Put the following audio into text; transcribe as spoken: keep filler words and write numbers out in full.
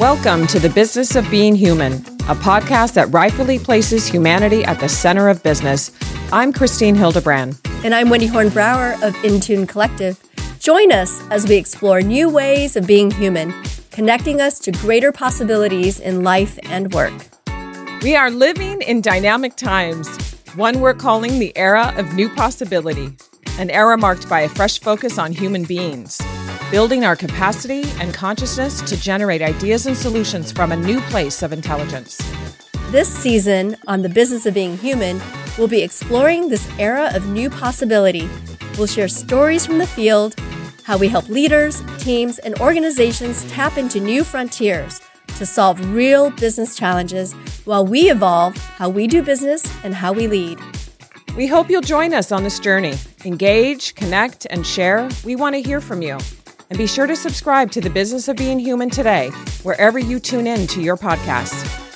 Welcome to The Business of Being Human, a podcast that rightfully places humanity at the center of business. I'm Christine Hildebrand. And I'm Wendy Horng Brawer of Intune Collective. Join us as we explore new ways of being human, connecting us to greater possibilities in life and work. We are living in dynamic times, one we're calling the Era of New Possibility, an era marked by a fresh focus on human beings, building our capacity and consciousness to generate ideas and solutions from a new place of intelligence. This season on The Business of Being Human, we'll be exploring this era of new possibility. We'll share stories from the field, how we help leaders, teams, and organizations tap into new frontiers to solve real business challenges while we evolve how we do business and how we lead. We hope you'll join us on this journey. Engage, connect, and share. We want to hear from you. And be sure to subscribe to The Business of Being Human today, wherever you tune in to your podcasts.